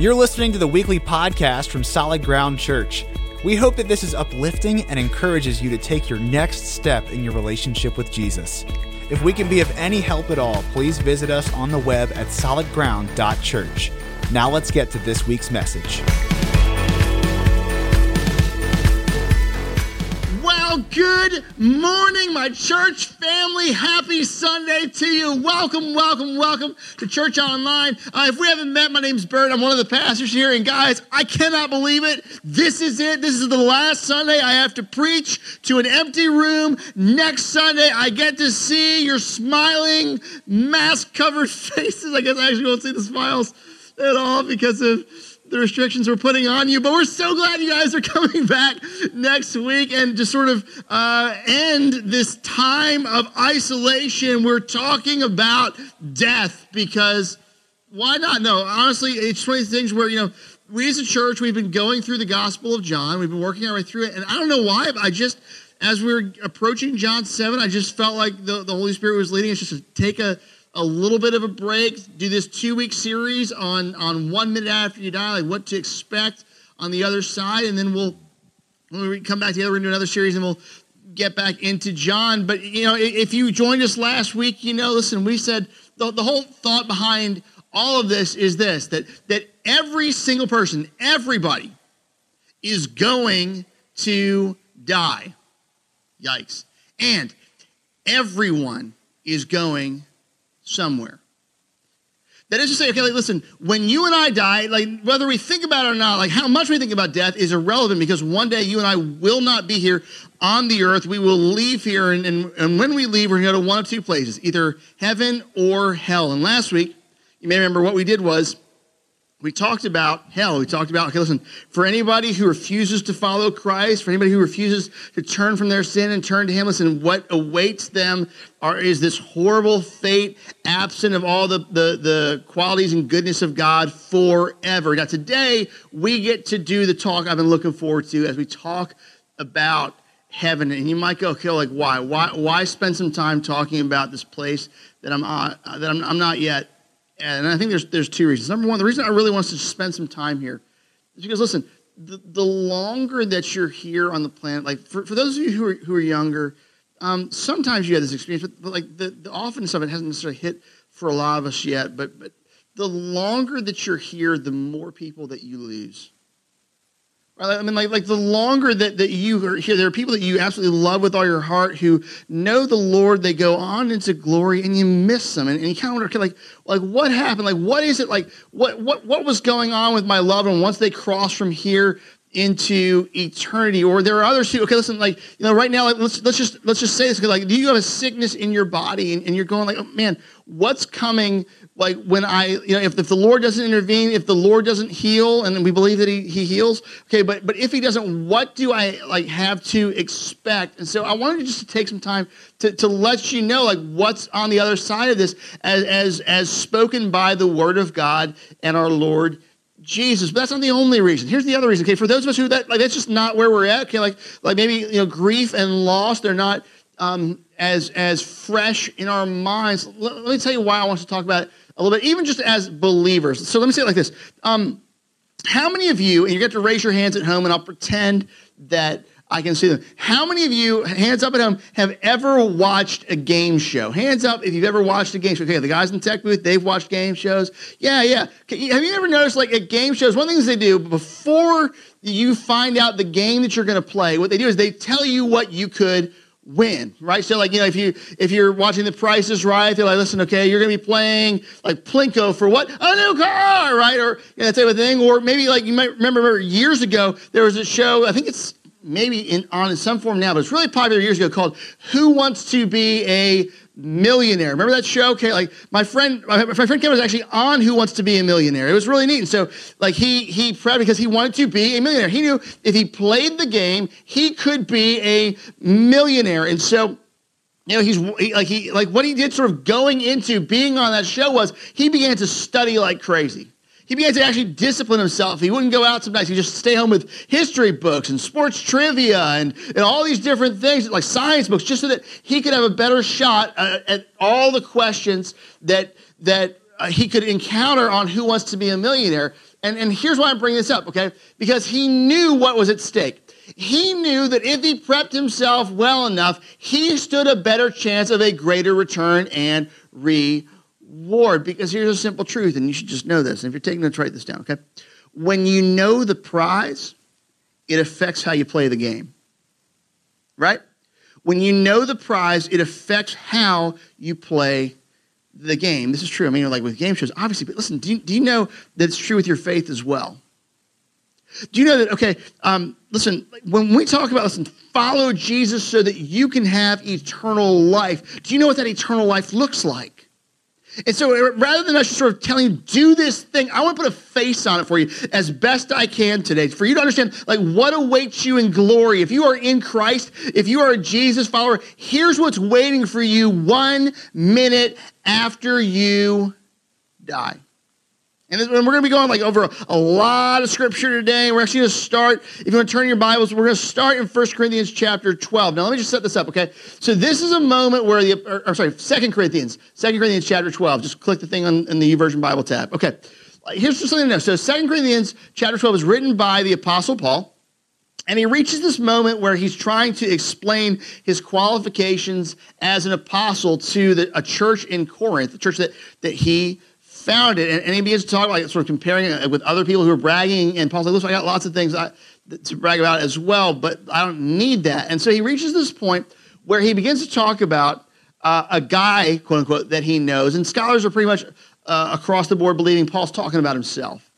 You're listening to the weekly podcast from Solid Ground Church. We hope that this is uplifting and encourages you to take your next step in your relationship with Jesus. If we can be of any help at all, please visit us on the web at solidground.church. Now let's get to this week's message. Well, good morning, my church family. Happy Sunday to you. Welcome, welcome, welcome to Church Online. If we haven't met, my name's Bert. I'm one of the pastors here. And guys, I cannot believe it. This is it. This is the last Sunday I have to preach to an empty room. Next Sunday, I get to see your smiling, mask-covered faces. I guess I actually won't see the smiles at all because of the restrictions we're putting on you, but we're so glad you guys are coming back next week and to sort of end this time of isolation. We're talking about death because why not? No, honestly, it's one of these things where, we as a church, we've been going through the Gospel of John. We've been working our way through it, and I don't know why, but as we were approaching John 7, I just felt like the Holy Spirit was leading us just to take a little bit of a break, do this 2-week series on 1 minute after you die, like what to expect on the other side. And then when we come back together, we're going to do another series and we'll get back into John. But, if you joined us last week, listen, we said the whole thought behind all of this is this, that every single person, everybody is going to die. Yikes. And everyone is going somewhere. That is to say, okay, listen, when you and I die, whether we think about it or not, how much we think about death is irrelevant because one day you and I will not be here on the earth. We will leave here, and when we leave, we're going to go to one of two places, either heaven or hell. And last week, you may remember what we did was we talked about hell. We talked about, okay, listen, for anybody who refuses to follow Christ, for anybody who refuses to turn from their sin and turn to him, listen, what awaits them is this horrible fate, absent of all the qualities and goodness of God forever. Now, today, we get to do the talk I've been looking forward to as we talk about heaven. And you might go, okay, why? Why spend some time talking about this place that I'm not yet? And I think there's two reasons. Number one, the reason I really want us to spend some time here is because, listen, the longer that you're here on the planet, for those of you who are younger, sometimes you have this experience, but the awfulness of it hasn't necessarily hit for a lot of us yet. But the longer that you're here, the more people that you lose. I mean, the longer that you are here, there are people that you absolutely love with all your heart who know the Lord. They go on into glory, and you miss them, and you kind of wonder, okay, what happened? What is it? What was going on with my loved one once they crossed from here into eternity? Or there are others who, okay, listen, right now, let's just say this, do you have a sickness in your body, and you're going oh man, what's coming? When I, if the Lord doesn't intervene, if the Lord doesn't heal, and we believe that he heals, okay, but if he doesn't, what do I have to expect? And so I wanted just to take some time to let you know what's on the other side of this as spoken by the word of God and our Lord Jesus. But that's not the only reason. Here's the other reason. Okay, for those of us who that's just not where we're at. Okay, maybe grief and loss, they're not as fresh in our minds. Let me tell you why I want to talk about it a little bit, even just as believers. So let me say it like this. How many of you, and you get to raise your hands at home, and I'll pretend that I can see them. How many of you, hands up at home, have ever watched a game show? Hands up if you've ever watched a game show. Okay, the guys in the tech booth, they've watched game shows. Yeah. Okay, have you ever noticed, at game shows, one of the things they do, before you find out the game that you're going to play, what they do is they tell you what you could win, right? So if you're watching The Price is Right, they're listen, okay, you're going to be playing Plinko for what? A new car, right? Or that type of thing. Or maybe you might remember years ago, there was a show, I think it's maybe in some form now, but it's really popular years ago called Who Wants to Be a Millionaire? Remember that show? Okay, my friend Kevin was actually on Who Wants to Be a Millionaire. It was really neat. And so he prepped because he wanted to be a millionaire. He knew if he played the game, he could be a millionaire. And so he's what he did sort of going into being on that show was he began to study like crazy. He began to actually discipline himself. He wouldn't go out sometimes. He'd just stay home with history books and sports trivia and all these different things, like science books, just so that he could have a better shot at all the questions that he could encounter on Who Wants to Be a Millionaire. And here's why I'm bringing this up, okay? Because he knew what was at stake. He knew that if he prepped himself well enough, he stood a better chance of a greater return and reward. Because here's a simple truth, and you should just know this. And if you're taking notes, write this down, okay? When you know the prize, it affects how you play the game, right? When you know the prize, it affects how you play the game. This is true. I mean, like with game shows, obviously. But listen, do you know that it's true with your faith as well? Do you know that, okay, listen, when we talk about, listen, follow Jesus so that you can have eternal life, do you know what that eternal life looks like? And so rather than us just sort of telling you, do this thing, I want to put a face on it for you as best I can today, for you to understand, like, what awaits you in glory. If you are in Christ, if you are a Jesus follower, here's what's waiting for you 1 minute after you die. And we're going to be going like over a lot of scripture today. We're actually going to start, if you want to turn your Bibles, we're going to start in 1 Corinthians chapter 12. Now, let me just set this up, okay? So this is a moment where Second Corinthians chapter 12. Just click the thing in the YouVersion Bible tab. Okay, here's just something to know. So 2 Corinthians chapter 12 is written by the Apostle Paul, and he reaches this moment where he's trying to explain his qualifications as an apostle to a church in Corinth, the church that he founded, and he begins to talk about sort of comparing it with other people who are bragging, and Paul's like, listen, I got lots of things to brag about as well, but I don't need that. And so he reaches this point where he begins to talk about a guy, quote unquote, that he knows, and scholars are pretty much across the board believing Paul's talking about himself.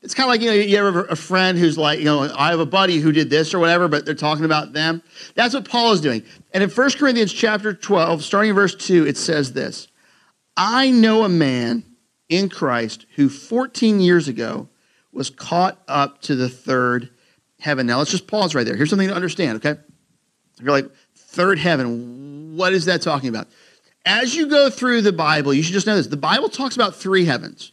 It's kind of like, you know, you have a friend who's like, you know, I have a buddy who did this or whatever, but they're talking about them. That's what Paul is doing. And in 1 Corinthians chapter 12, starting in verse 2, it says this: I know a man in Christ, who 14 years ago was caught up to the third heaven. Now, let's just pause right there. Here's something to understand, okay? You're like, third heaven, what is that talking about? As you go through the Bible, you should just know this. The Bible talks about three heavens.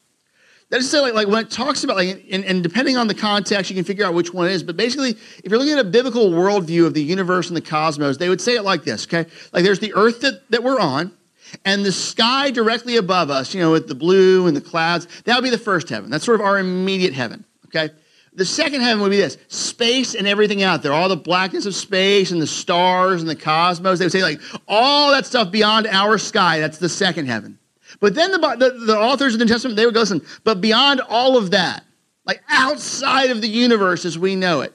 That is to say, like when it talks about, like, and depending on the context, you can figure out which one it is. But basically, if you're looking at a biblical worldview of the universe and the cosmos, they would say it like this, okay? Like, there's the earth that we're on, and the sky directly above us, you know, with the blue and the clouds, that would be the first heaven. That's sort of our immediate heaven, okay? The second heaven would be this: space and everything out there, all the blackness of space and the stars and the cosmos. They would say, like, all that stuff beyond our sky, that's the second heaven. But then the authors of the New Testament, they would go, listen, but beyond all of that, like outside of the universe as we know it,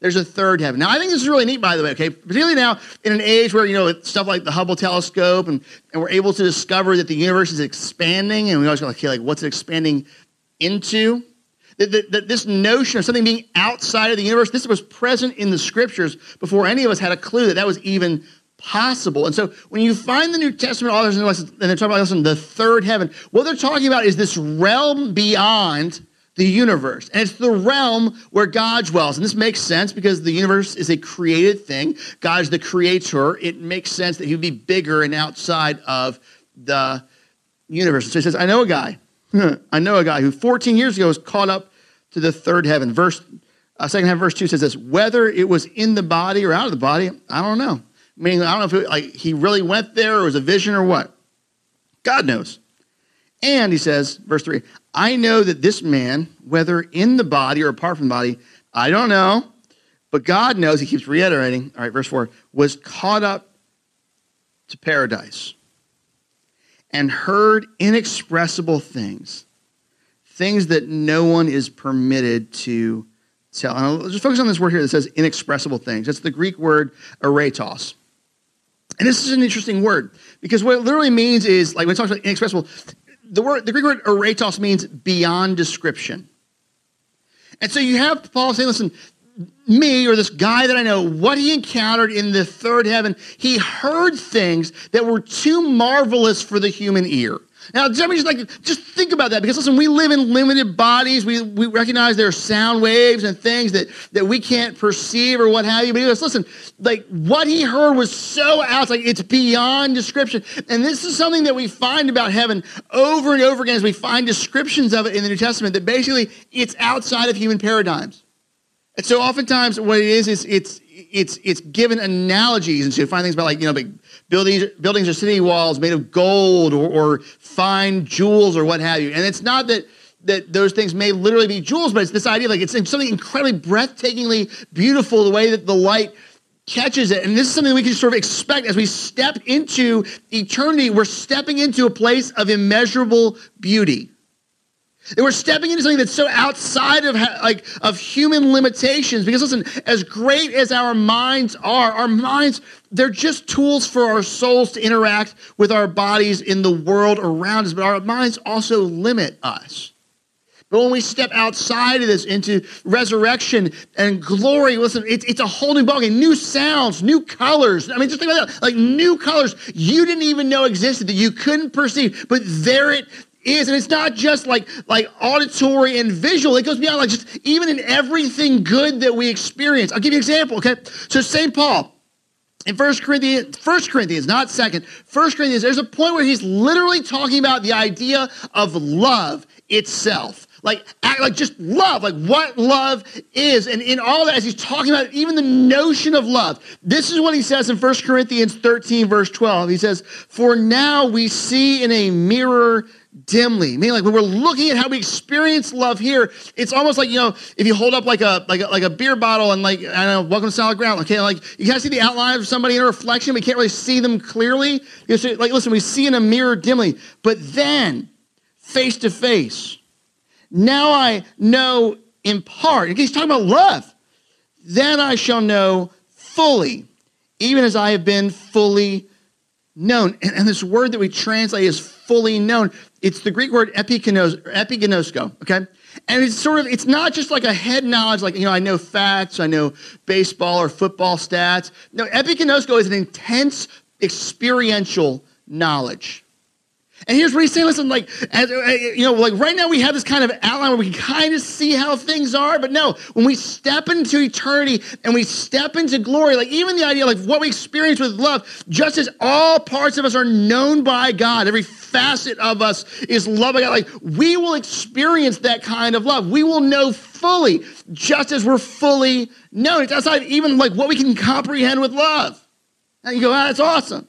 there's a third heaven. Now, I think this is really neat, by the way, okay? Particularly now in an age where, you know, stuff like the Hubble telescope and we're able to discover that the universe is expanding, and we always go, okay, like, what's it expanding into? That this notion of something being outside of the universe, this was present in the scriptures before any of us had a clue that was even possible. And so when you find the New Testament authors and they're talking about, listen, the third heaven, what they're talking about is this realm beyond the universe. And it's the realm where God dwells. And this makes sense because the universe is a created thing. God is the creator. It makes sense that he would be bigger and outside of the universe. So he says, I know a guy who 14 years ago was caught up to the third heaven. Second half, verse 2 says this: whether it was in the body or out of the body, I don't know. Meaning, I don't know if he really went there or it was a vision or what. God knows. And he says, verse 3, I know that this man, whether in the body or apart from the body, I don't know, but God knows. He keeps reiterating. All right, verse 4, was caught up to paradise and heard inexpressible things that no one is permitted to tell. And I'll just focus on this word here that says inexpressible things. That's the Greek word eretos. And this is an interesting word because what it literally means is, like when it talks about inexpressible, the Greek word eretos means beyond description. And so you have Paul saying, listen, me or this guy that I know, what he encountered in the third heaven, he heard things that were too marvelous for the human ear. Now, just think about that, because listen, we live in limited bodies. We recognize there are sound waves and things that we can't perceive or what have you. But he goes, listen, like what he heard was so outside, like, it's beyond description. And this is something that we find about heaven over and over again as we find descriptions of it in the New Testament, that basically it's outside of human paradigms. And so oftentimes what it is it's given analogies. And so you find things about, like, you know, big buildings or city walls made of gold or fine jewels or what have you. And it's not that that those things may literally be jewels, but it's this idea, like it's something incredibly breathtakingly beautiful, the way that the light catches it. And this is something we can sort of expect as we step into eternity. We're stepping into a place of immeasurable beauty. And we're stepping into something that's so outside of human limitations. Because listen, as great as our minds, they're just tools for our souls to interact with our bodies in the world around us. But our minds also limit us. But when we step outside of this into resurrection and glory, listen, it's a whole new ballgame. New sounds, new colors. I mean, just think about that. Like new colors you didn't even know existed, that you couldn't perceive, but there it is. And it's not just like auditory and visual. It goes beyond like just even in everything good that we experience. I'll give you an example, okay? So St. Paul, in 1 Corinthians, there's a point where he's literally talking about the idea of love itself. Like just love, like what love is. And in all that, as he's talking about it, even the notion of love, this is what he says in 1 Corinthians 13, verse 12. He says, "For now we see in a mirror dimly." Meaning, like when we're looking at how we experience love here, it's almost like, you know, if you hold up like a beer bottle and like, I don't know, welcome to Solid Ground. Okay, like you kind of see the outline of somebody in a reflection, but you can't really see them clearly. You know, so, like, listen, we see in a mirror dimly, but then face to face. Now I know in part. He's talking about love. Then I shall know fully, even as I have been fully known. And this word that we translate as fully known, it's the Greek word epigenosko, okay? And it's sort of, it's not just like a head knowledge, like, you know, I know facts, I know baseball or football stats. No, epigenosko is an intense experiential knowledge. And here's what he's saying, listen, like, as, you know, like right now we have this kind of outline where we can kind of see how things are, but no, when we step into eternity and we step into glory, like even the idea, like what we experience with love, just as all parts of us are known by God, every facet of us is loved by God, like we will experience that kind of love. We will know fully, just as we're fully known. It's outside even like what we can comprehend with love. And you go, ah, that's awesome.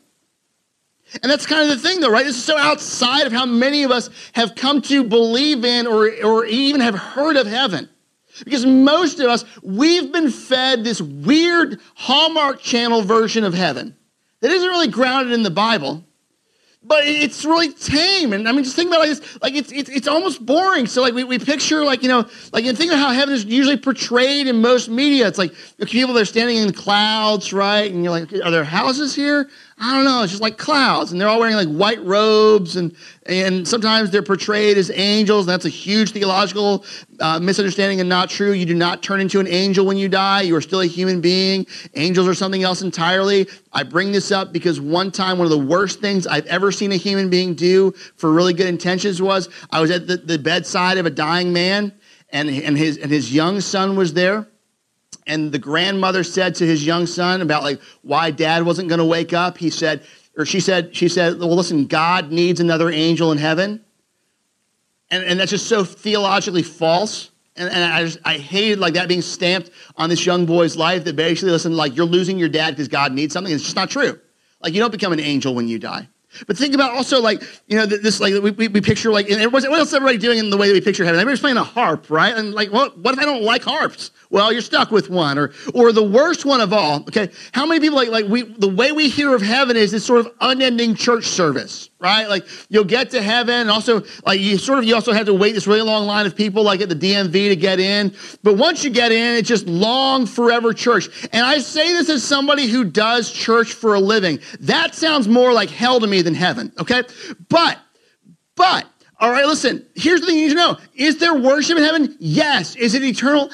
And that's kind of the thing, though, right? This is so outside of how many of us have come to believe in or even have heard of heaven. Because most of us, we've been fed this weird Hallmark Channel version of heaven that isn't really grounded in the Bible, but it's really tame. And I mean, just think about it like this, like it's almost boring. So like we picture like, you know, like you think of how heaven is usually portrayed in most media. It's like people, they're standing in the clouds, right? And you're like, are there houses here? I don't know, it's just like clouds, and they're all wearing like white robes, and sometimes they're portrayed as angels, and that's a huge theological misunderstanding and not true. You do not turn into an angel when you die. You are still a human being. Angels are something else entirely. I bring this up because one time, one of the worst things I've ever seen a human being do for really good intentions was, I was at the bedside of a dying man, and his young son was there. And the grandmother said to his young son about like why dad wasn't going to wake up. He said, or she said, well, listen, God needs another angel in heaven. And that's just so theologically false. And I hated like that being stamped on this young boy's life, that basically, listen, like you're losing your dad because God needs something. It's just not true. Like you don't become an angel when you die. But think about also like, you know, this, like we picture like, and what else is everybody doing in the way that we picture heaven? Everybody's playing a harp, right? And like, well, what if I don't like harps? Well, you're stuck with one, or the worst one of all, okay? How many people like we, the way we hear of heaven is this sort of unending church service, right? Like you'll get to heaven, and also like you also have to wait this really long line of people like at the DMV to get in. But once you get in, it's just long forever church. And I say this as somebody who does church for a living. That sounds more like hell to me than heaven, okay? But, all right, listen, here's the thing you need to know. Is there worship in heaven? Yes. Is it eternal?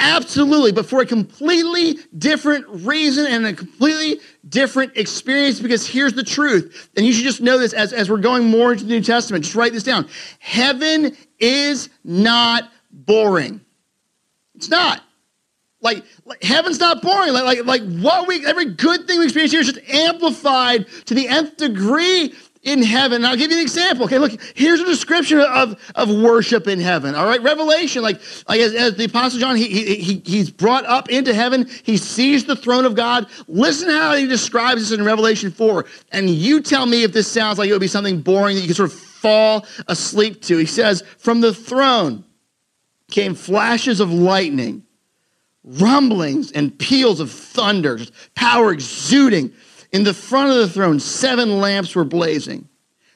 Absolutely, but for a completely different reason and a completely different experience, because here's the truth, and you should just know this as we're going more into the New Testament. Just write this down. Heaven is not boring. It's not. Like heaven's not boring. Like every good thing we experience here is just amplified to the nth degree in heaven. And I'll give you an example. Okay, look, here's a description of worship in heaven. All right, Revelation, like as the Apostle John, he's brought up into heaven. He sees the throne of God. Listen how he describes this in Revelation 4. And you tell me if this sounds like it would be something boring that you can sort of fall asleep to. He says, from the throne came flashes of lightning, rumblings and peals of thunder, just power exuding. In the front of the throne, 7 lamps were blazing.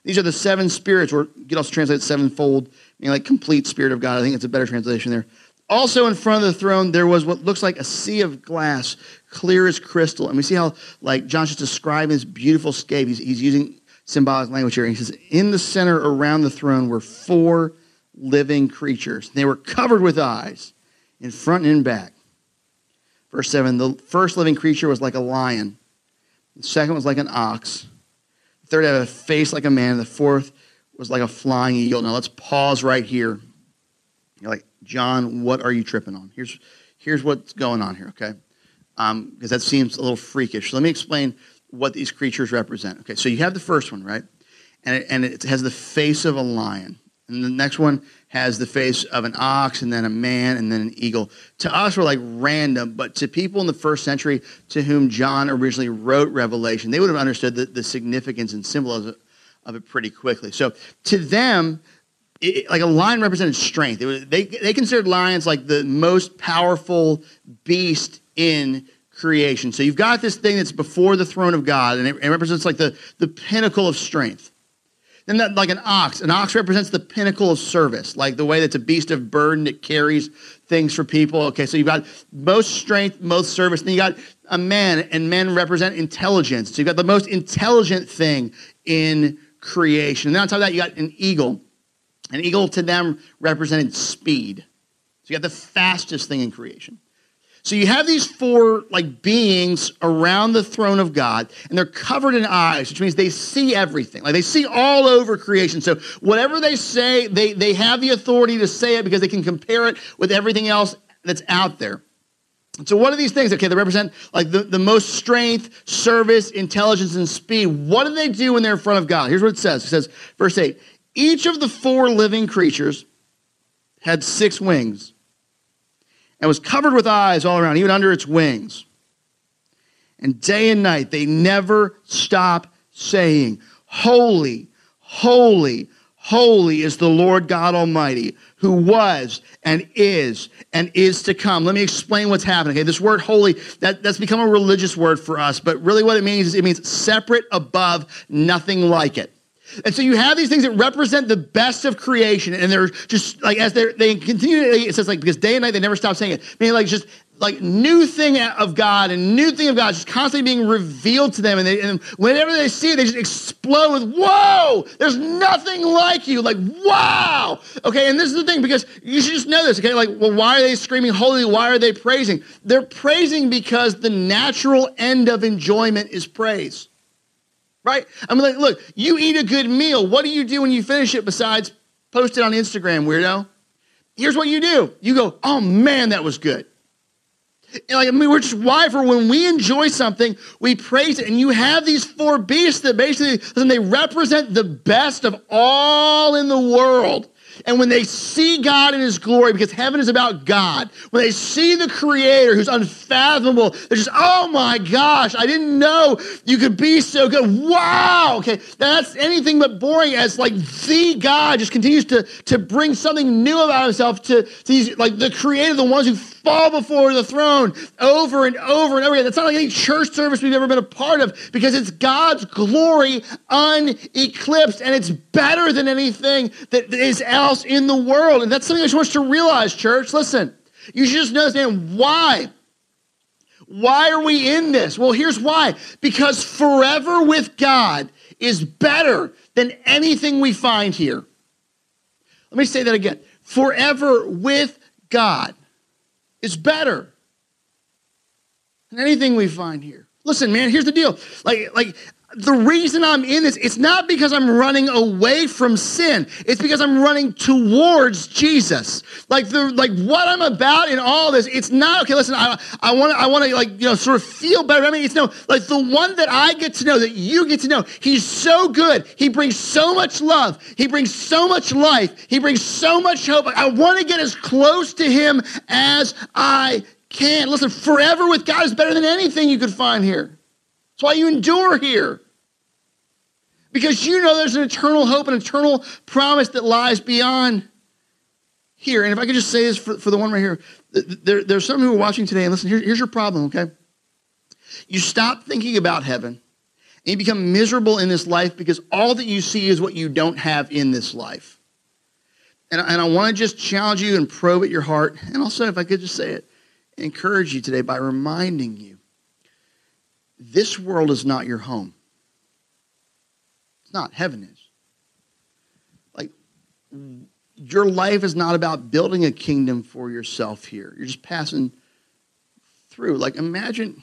These are the 7 spirits, or you could also translate it sevenfold, meaning like complete spirit of God. I think it's a better translation there. Also in front of the throne, there was what looks like a sea of glass, clear as crystal. And we see how, like, John's just describing this beautiful scape. He's using symbolic language here. He says, in the center around the throne were 4 living creatures. They were covered with eyes in front and in back. Verse 7, the first living creature was like a lion. The second was like an ox. The third had a face like a man. The fourth was like a flying eagle. Now let's pause right here. You're like, John, what are you tripping on? Here's what's going on here, okay? Because that seems a little freakish. So let me explain what these creatures represent. Okay, so you have the first one, right? And it has the face of a lion. And the next one has the face of an ox, and then a man, and then an eagle. To us, we're like random, but to people in the first century to whom John originally wrote Revelation, they would have understood the significance and symbolism of it pretty quickly. So to them, like a lion represented strength. They considered lions like the most powerful beast in creation. So you've got this thing that's before the throne of God, and it represents like the pinnacle of strength. Then that, like an ox represents the pinnacle of service, like the way that's a beast of burden that carries things for people. Okay, so you've got most strength, most service. Then you got a man, and men represent intelligence. So you've got the most intelligent thing in creation. And then on top of that, you got an eagle. An eagle to them represented speed. So you got the fastest thing in creation. So you have these 4 like beings around the throne of God, and they're covered in eyes, which means they see everything. Like they see all over creation. So whatever they say, they have the authority to say it because they can compare it with everything else that's out there. And so what are these things? Okay, they represent like the most strength, service, intelligence, and speed. What do they do when they're in front of God? Here's what it says. It says, verse 8, each of the 4 living creatures had 6 wings. And was covered with eyes all around, even under its wings. And day and night, they never stop saying, holy, holy, holy is the Lord God Almighty, who was and is to come. Let me explain what's happening. Okay, this word holy, that's become a religious word for us, but really what it means is it means separate, above, nothing like it. And so you have these things that represent the best of creation, and they're just like, as they continue, it says like, because day and night they never stop saying it. Meaning like just like new thing of God and new thing of God just constantly being revealed to them. And whenever they see it, they just explode with, whoa, there's nothing like you. Like, wow. Okay, and this is the thing, because you should just know this, okay? Like, well, why are they screaming holy? Why are they praising? They're praising because the natural end of enjoyment is praise. Right? I mean, like, look, you eat a good meal. What do you do when you finish it besides post it on Instagram, weirdo? Here's what you do. You go, oh, man, that was good. And like, I mean, we're just wired for when we enjoy something, we praise it. And you have these 4 beasts that basically, listen, they represent the best of all in the world. And when they see God in his glory, because heaven is about God, when they see the creator who's unfathomable, they're just, oh my gosh, I didn't know you could be so good. Wow. Okay. That's anything but boring, as like the God just continues to bring something new about himself to these, like the creator, the ones who fall before the throne over and over and over again. That's not like any church service we've ever been a part of, because it's God's glory uneclipsed, and it's better than anything that is else in the world. And that's something I just want you to realize, church. Listen, you should just understand why. Why are we in this? Well, here's why. Because forever with God is better than anything we find here. Let me say that again. Forever with God is better than anything we find here. Listen, man, here's the deal. Like the reason I'm in this, it's not because I'm running away from sin. It's because I'm running towards Jesus. Like what I'm about in all this, it's not, okay, listen, I want to like, you know, sort of feel better. I mean, it's no, like the one that I get to know, that you get to know, he's so good. He brings so much love. He brings so much life. He brings so much hope. I want to get as close to him as I can. Listen, forever with God is better than anything you could find here. That's why you endure here. Because you know there's an eternal hope, an eternal promise that lies beyond here. And if I could just say this for the one right here. There's some who are watching today, and listen, here's your problem, okay? You stop thinking about heaven, and you become miserable in this life because all that you see is what you don't have in this life. And I want to just challenge you and probe at your heart. And also, if I could just say it, encourage you today by reminding you, this world is not your home. It's not. Heaven is. Like, your life is not about building a kingdom for yourself here. You're just passing through. Like, imagine,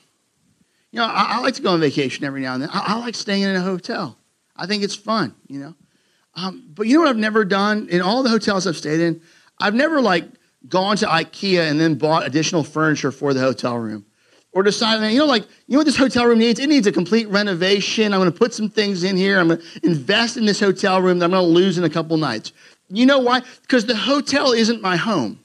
you know, I like to go on vacation every now and then. I like staying in a hotel. I think it's fun, you know. But you know what I've never done? In all the hotels I've stayed in, I've never, like, gone to IKEA and then bought additional furniture for the hotel room. Or deciding, you know, like, you know what this hotel room needs? It needs a complete renovation. I'm going to put some things in here. I'm going to invest in this hotel room that I'm going to lose in a couple nights. You know why? Because the hotel isn't my home.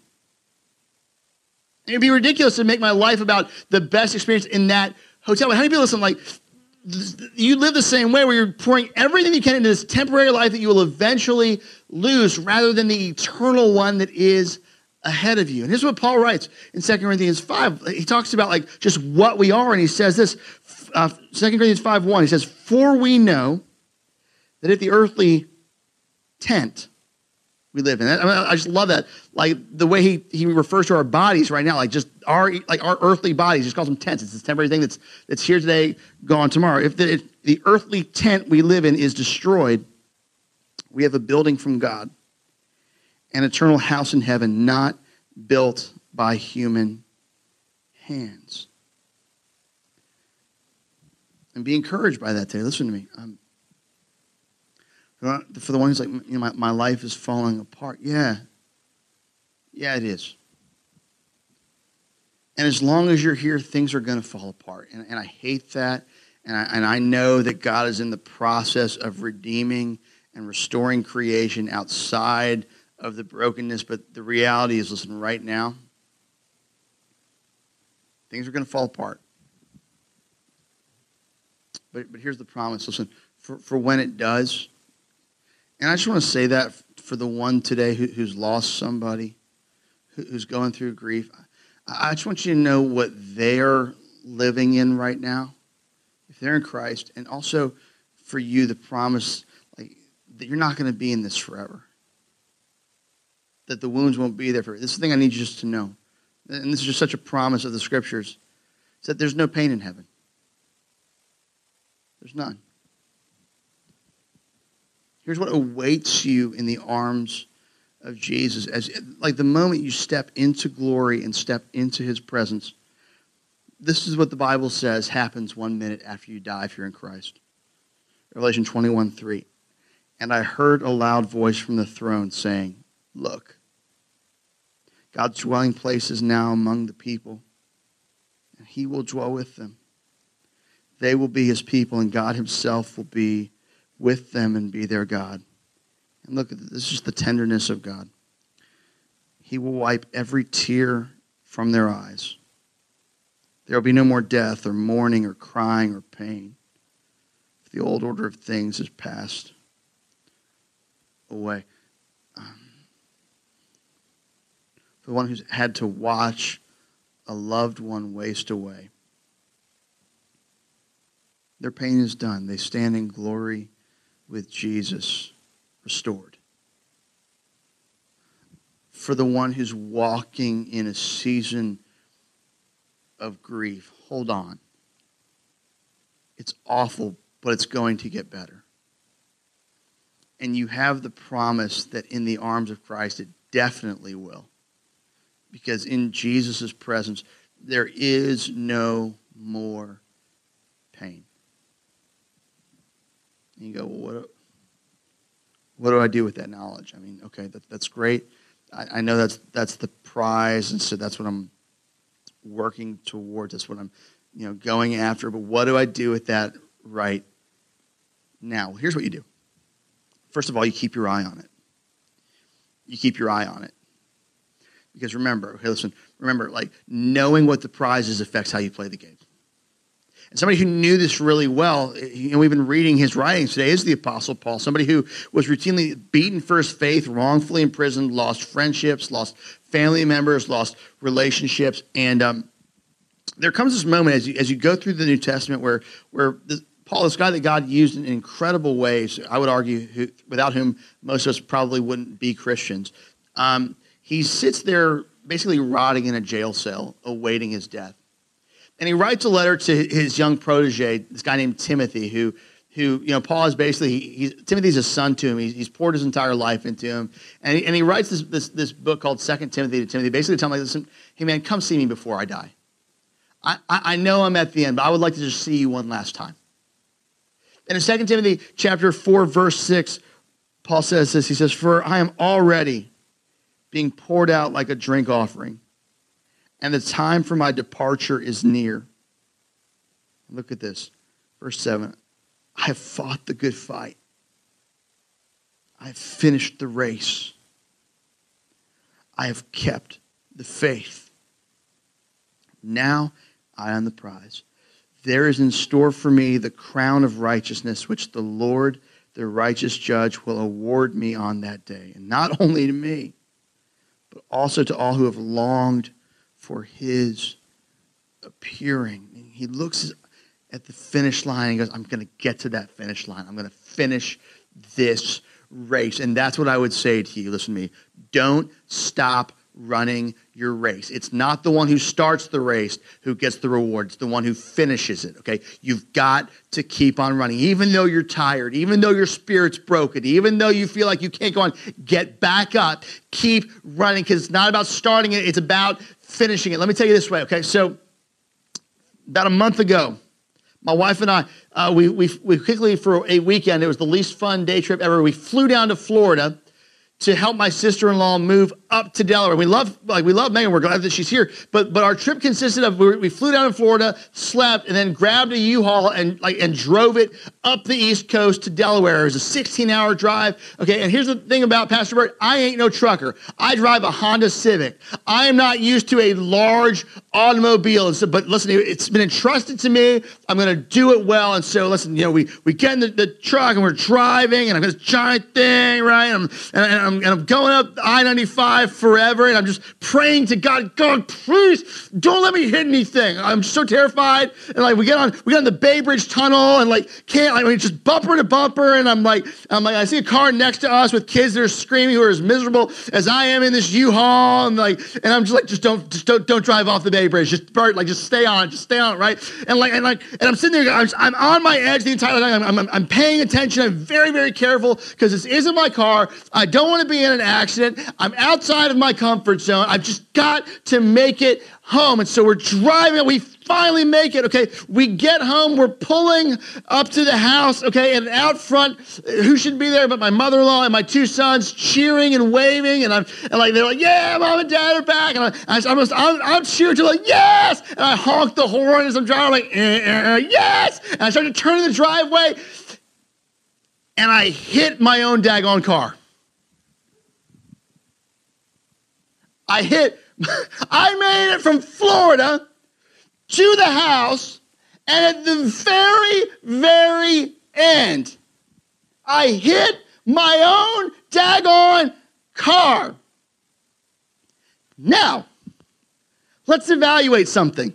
It'd be ridiculous to make my life about the best experience in that hotel. But how many people listen? Like, you live the same way where you're pouring everything you can into this temporary life that you will eventually lose rather than the eternal one that is ahead of you. And here's what Paul writes in 2 Corinthians 5. He talks about like just what we are. And he says this, 2 Corinthians 5:1, he says, "For we know that if the earthly tent we live in," I just love that. Like the way he refers to our bodies right now, like just our earthly bodies, just calls them tents. It's this temporary thing that's here today, gone tomorrow. If the earthly tent we live in is destroyed, we have a building from God, an eternal house in heaven, not built by human hands. And be encouraged by that today. Listen to me. For the one who's like, you know, my life is falling apart. Yeah. Yeah, it is. And as long as you're here, things are going to fall apart. And I hate that. And I know that God is in the process of redeeming and restoring creation outside of the brokenness, but the reality is, listen, right now, things are going to fall apart. But here's the promise, listen, for when it does, and I just want to say that for the one today who's lost somebody, who's going through grief, I just want you to know what they're living in right now, if they're in Christ, and also for you, the promise like that you're not going to be in this forever. That the wounds won't be there for you. This is the thing I need you just to know. And this is just such a promise of the scriptures. It's that there's no pain in heaven. There's none. Here's what awaits you in the arms of Jesus. As like the moment you step into glory and step into his presence, this is what the Bible says happens 1 minute after you die if you're in Christ. Revelation 21:3. "And I heard a loud voice from the throne saying, 'Look, God's dwelling place is now among the people, and he will dwell with them. They will be his people, and God himself will be with them and be their God.'" And look, this is the tenderness of God. "He will wipe every tear from their eyes. There will be no more death or mourning or crying or pain. The old order of things has passed away." The one who's had to watch a loved one waste away, their pain is done. They stand in glory with Jesus, restored. For the one who's walking in a season of grief, hold on. It's awful, but it's going to get better. And you have the promise that in the arms of Christ, it definitely will. Because in Jesus' presence, there is no more pain. go, well, what do I do with that knowledge? I mean, okay, that's great. I know that's the prize, and so that's what I'm working towards. That's what I'm, going after. But what do I do with that right now? Here's what you do. First of all, you keep your eye on it. You keep your eye on it. Because remember, like, knowing what the prize is affects how you play the game. And somebody who knew this really well, we've been reading his writings today, is the Apostle Paul, somebody who was routinely beaten for his faith, wrongfully imprisoned, lost friendships, lost family members, lost relationships. And there comes this moment as you go through the New Testament where Paul, this guy that God used in incredible ways, I would argue, without whom most of us probably wouldn't be Christians, he sits there basically rotting in a jail cell awaiting his death. And he writes a letter to his young protege, this guy named Timothy, who Paul is basically, Timothy's a son to him. He's poured his entire life into him. And he writes this book called Second Timothy to Timothy, basically telling him, listen, hey man, come see me before I die. I know I'm at the end, but I would like to just see you one last time. And in 2 Timothy chapter 4, verse 6, Paul says this. He says, for I am already being poured out like a drink offering, and the time for my departure is near. Look at this. Verse 7. I have fought the good fight. I have finished the race. I have kept the faith. Now I am the prize. There is in store for me the crown of righteousness, which the Lord, the righteous judge, will award me on that day. And not only to me, but also to all who have longed for his appearing. And he looks at the finish line and goes, I'm going to get to that finish line. I'm going to finish this race. And that's what I would say to you. Listen to me. Don't stop running your race. It's not the one who starts the race who gets the reward. It's the one who finishes it, okay? You've got to keep on running. Even though you're tired, even though your spirit's broken, even though you feel like you can't go on, get back up, keep running, because it's not about starting it, it's about finishing it. Let me tell you this way, okay? So about a month ago, my wife and I, we quickly, for a weekend, it was the least fun day trip ever, we flew down to Florida to help my sister-in-law move up to Delaware. We love Megan. We're glad that she's here. But our trip consisted of we flew down to Florida, slept, and then grabbed a U-Haul and drove it up the East Coast to Delaware. It was a 16-hour drive. Okay, and here's the thing about Pastor Bert. I ain't no trucker. I drive a Honda Civic. I am not used to a large automobile. But listen, it's been entrusted to me. I'm going to do it well. And so listen, we get in the truck and we're driving, and I'm this giant thing, right? And I'm going up I-95 forever, and I'm just praying to God, God, please don't let me hit anything. I'm so terrified. And we get on the Bay Bridge Tunnel, and we're just bumper to bumper, and I'm like, I see a car next to us with kids that are screaming, who are as miserable as I am in this U-Haul, and I'm just like, just don't drive off the Bay Bridge. Just Bert, just stay on, right? And I'm sitting there, I'm on my edge the entire time. I'm paying attention. I'm very, very careful because this isn't my car. I don't want to be in an accident. I'm outside of my comfort zone. I've just got to make it home. And so we're driving. We finally make it. Okay. We get home. We're pulling up to the house. Okay. And out front, who should be there but my mother-in-law and my two sons cheering and waving. They're like, yeah, Mom and Dad are back. And I'm cheering to like, yes. And I honk the horn as I'm driving. I'm like, yes. And I start to turn in the driveway and I hit my own daggone car. I made it from Florida to the house, and at the very, very end, I hit my own daggone car. Now, let's evaluate something.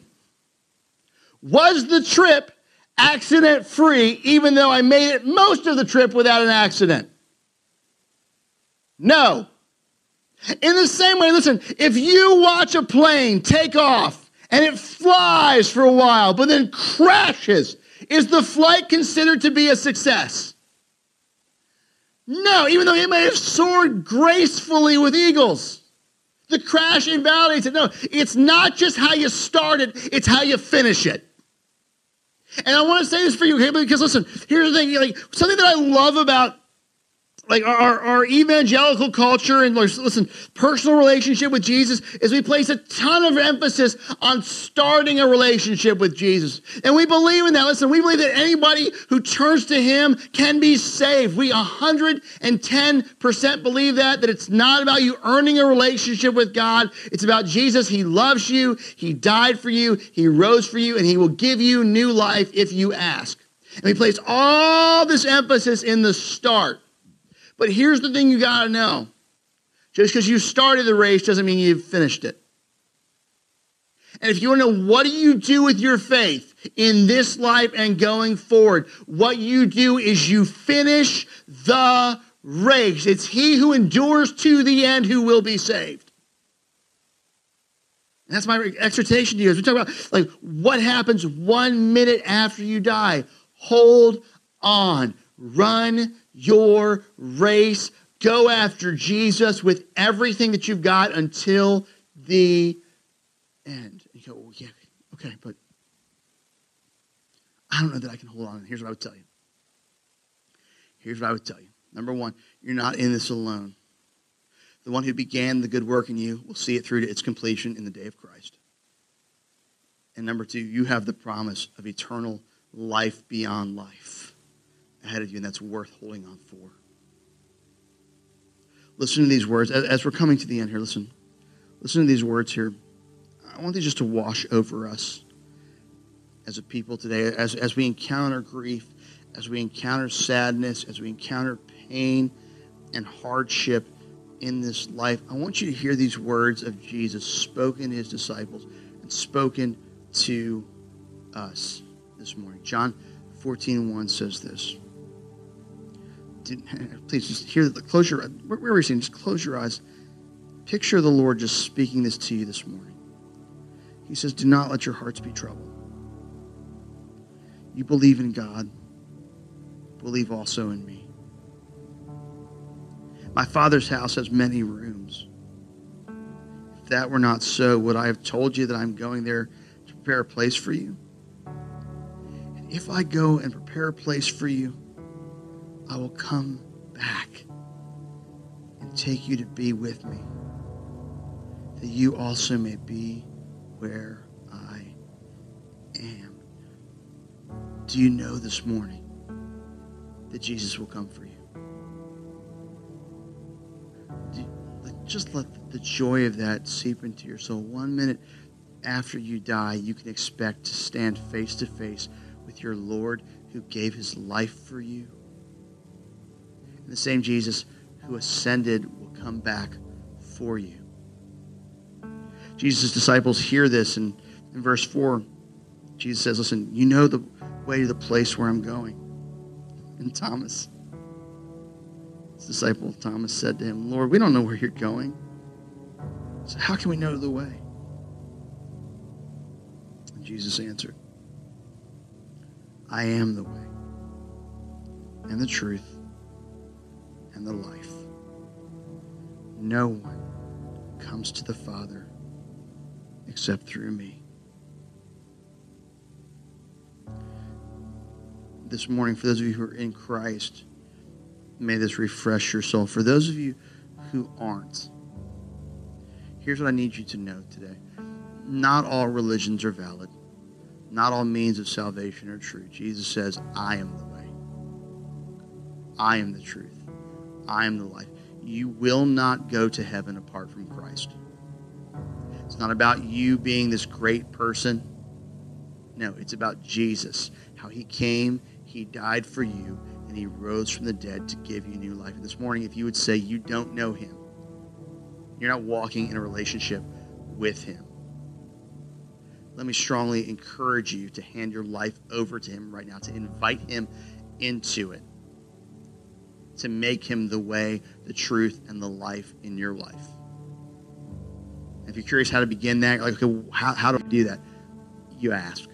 Was the trip accident-free, even though I made it most of the trip without an accident? No. In the same way, listen, if you watch a plane take off and it flies for a while, but then crashes, is the flight considered to be a success? No, even though it may have soared gracefully with eagles. The crash invalidates it. No, it's not just how you start it, it's how you finish it. And I want to say this for you, okay? Because listen, here's the thing, like something that I love about like our evangelical culture and listen, personal relationship with Jesus is we place a ton of emphasis on starting a relationship with Jesus. And we believe in that. Listen, we believe that anybody who turns to him can be saved. We 110% believe that it's not about you earning a relationship with God. It's about Jesus. He loves you. He died for you. He rose for you, and he will give you new life if you ask. And we place all this emphasis in the start. But here's the thing you got to know. Just because you started the race doesn't mean you've finished it. And if you want to know what do you do with your faith in this life and going forward, what you do is you finish the race. It's he who endures to the end who will be saved. And that's my exhortation to you. As we talk about like what happens 1 minute after you die, hold on, run your race. Go after Jesus with everything that you've got until the end. You go, well, yeah, okay, but I don't know that I can hold on. Here's what I would tell you. Number one, you're not in this alone. The one who began the good work in you will see it through to its completion in the day of Christ. And number two, you have the promise of eternal life beyond life ahead of you, and that's worth holding on for. Listen to these words. As we're coming to the end here, listen to these words here. I want these just to wash over us as a people today, as we encounter grief, as we encounter sadness, as we encounter pain and hardship in this life. I want you to hear these words of Jesus spoken to his disciples and spoken to us this morning. John 14:1 says this. Please just hear, close your eyes. Where are we saying? Just close your eyes. Picture the Lord just speaking this to you this morning. He says, do not let your hearts be troubled. You believe in God. Believe also in me. My Father's house has many rooms. If that were not so, would I have told you that I'm going there to prepare a place for you? And if I go and prepare a place for you, I will come back and take you to be with me, that you also may be where I am. Do you know this morning that Jesus will come for you? Just let the joy of that seep into your soul. 1 minute after you die, you can expect to stand face to face with your Lord who gave his life for you. The same Jesus who ascended will come back for you. Jesus' disciples hear this, and in verse 4, Jesus says, listen, you know the way to the place where I'm going. And Thomas, his disciple Thomas, said to him, Lord, we don't know where you're going, so how can we know the way? And Jesus answered, I am the way and the truth and the life. No one comes to the Father except through me. This morning, for those of you who are in Christ, may this refresh your soul. For those of you who aren't, here's what I need you to know today. Not all religions are valid. Not all means of salvation are true. Jesus says, I am the way. I am the truth. I am the life. You will not go to heaven apart from Christ. It's not about you being this great person. No, it's about Jesus, how he came, he died for you, and he rose from the dead to give you new life. And this morning, if you would say you don't know him, you're not walking in a relationship with him, let me strongly encourage you to hand your life over to him right now, to invite him into it, to make him the way, the truth, and the life in your life. And if you're curious how to begin that, like, okay, how do I do that? You ask.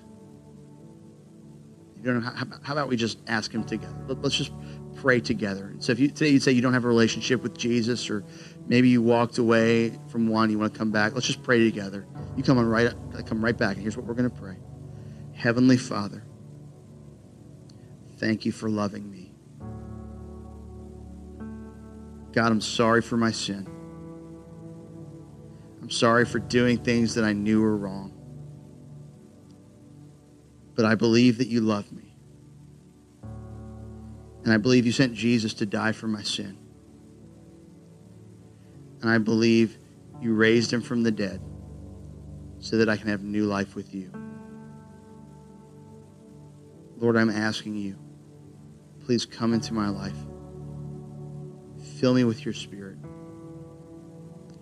You don't know how about we just ask him together? Let's just pray together. And so if you, today you say you don't have a relationship with Jesus, or maybe you walked away from one, you want to come back, let's just pray together. You come on right, come right back, and here's what we're going to pray. Heavenly Father, Thank you for loving me. God, I'm sorry for my sin. I'm sorry for doing things that I knew were wrong. But I believe that you love me. And I believe you sent Jesus to die for my sin. And I believe you raised him from the dead so that I can have new life with you. Lord, I'm asking you, please come into my life. Fill me with your Spirit.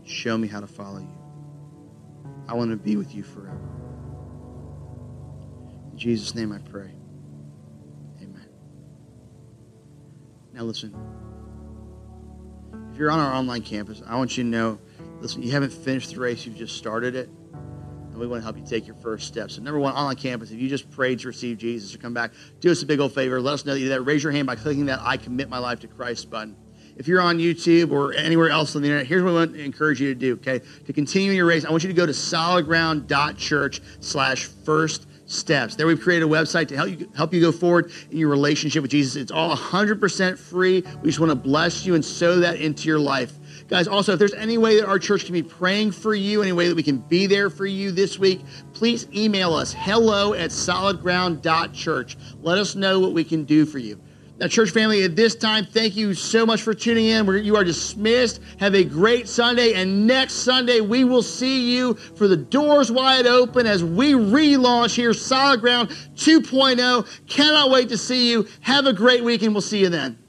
Show me how to follow you. I want to be with you forever. In Jesus' name I pray. Amen. Now listen, if you're on our online campus, I want you to know, listen, you haven't finished the race, you've just started it. And we want to help you take your first steps. So number one, online campus, if you just prayed to receive Jesus or come back, do us a big old favor. Let us know that you did that. Raise your hand by clicking that I commit my life to Christ button. If you're on YouTube or anywhere else on the internet, here's what I want to encourage you to do, okay? To continue your race, I want you to go to solidground.church/firststeps. There we've created a website to help you go forward in your relationship with Jesus. It's all 100% free. We just want to bless you and sow that into your life. Guys, also, if there's any way that our church can be praying for you, any way that we can be there for you this week, please email us, hello@solidground.church. Let us know what we can do for you. Now, church family, at this time, thank you so much for tuning in. You are dismissed. Have a great Sunday. And next Sunday, we will see you for the doors wide open as we relaunch here, Solid Ground 2.0. Cannot wait to see you. Have a great week, and we'll see you then.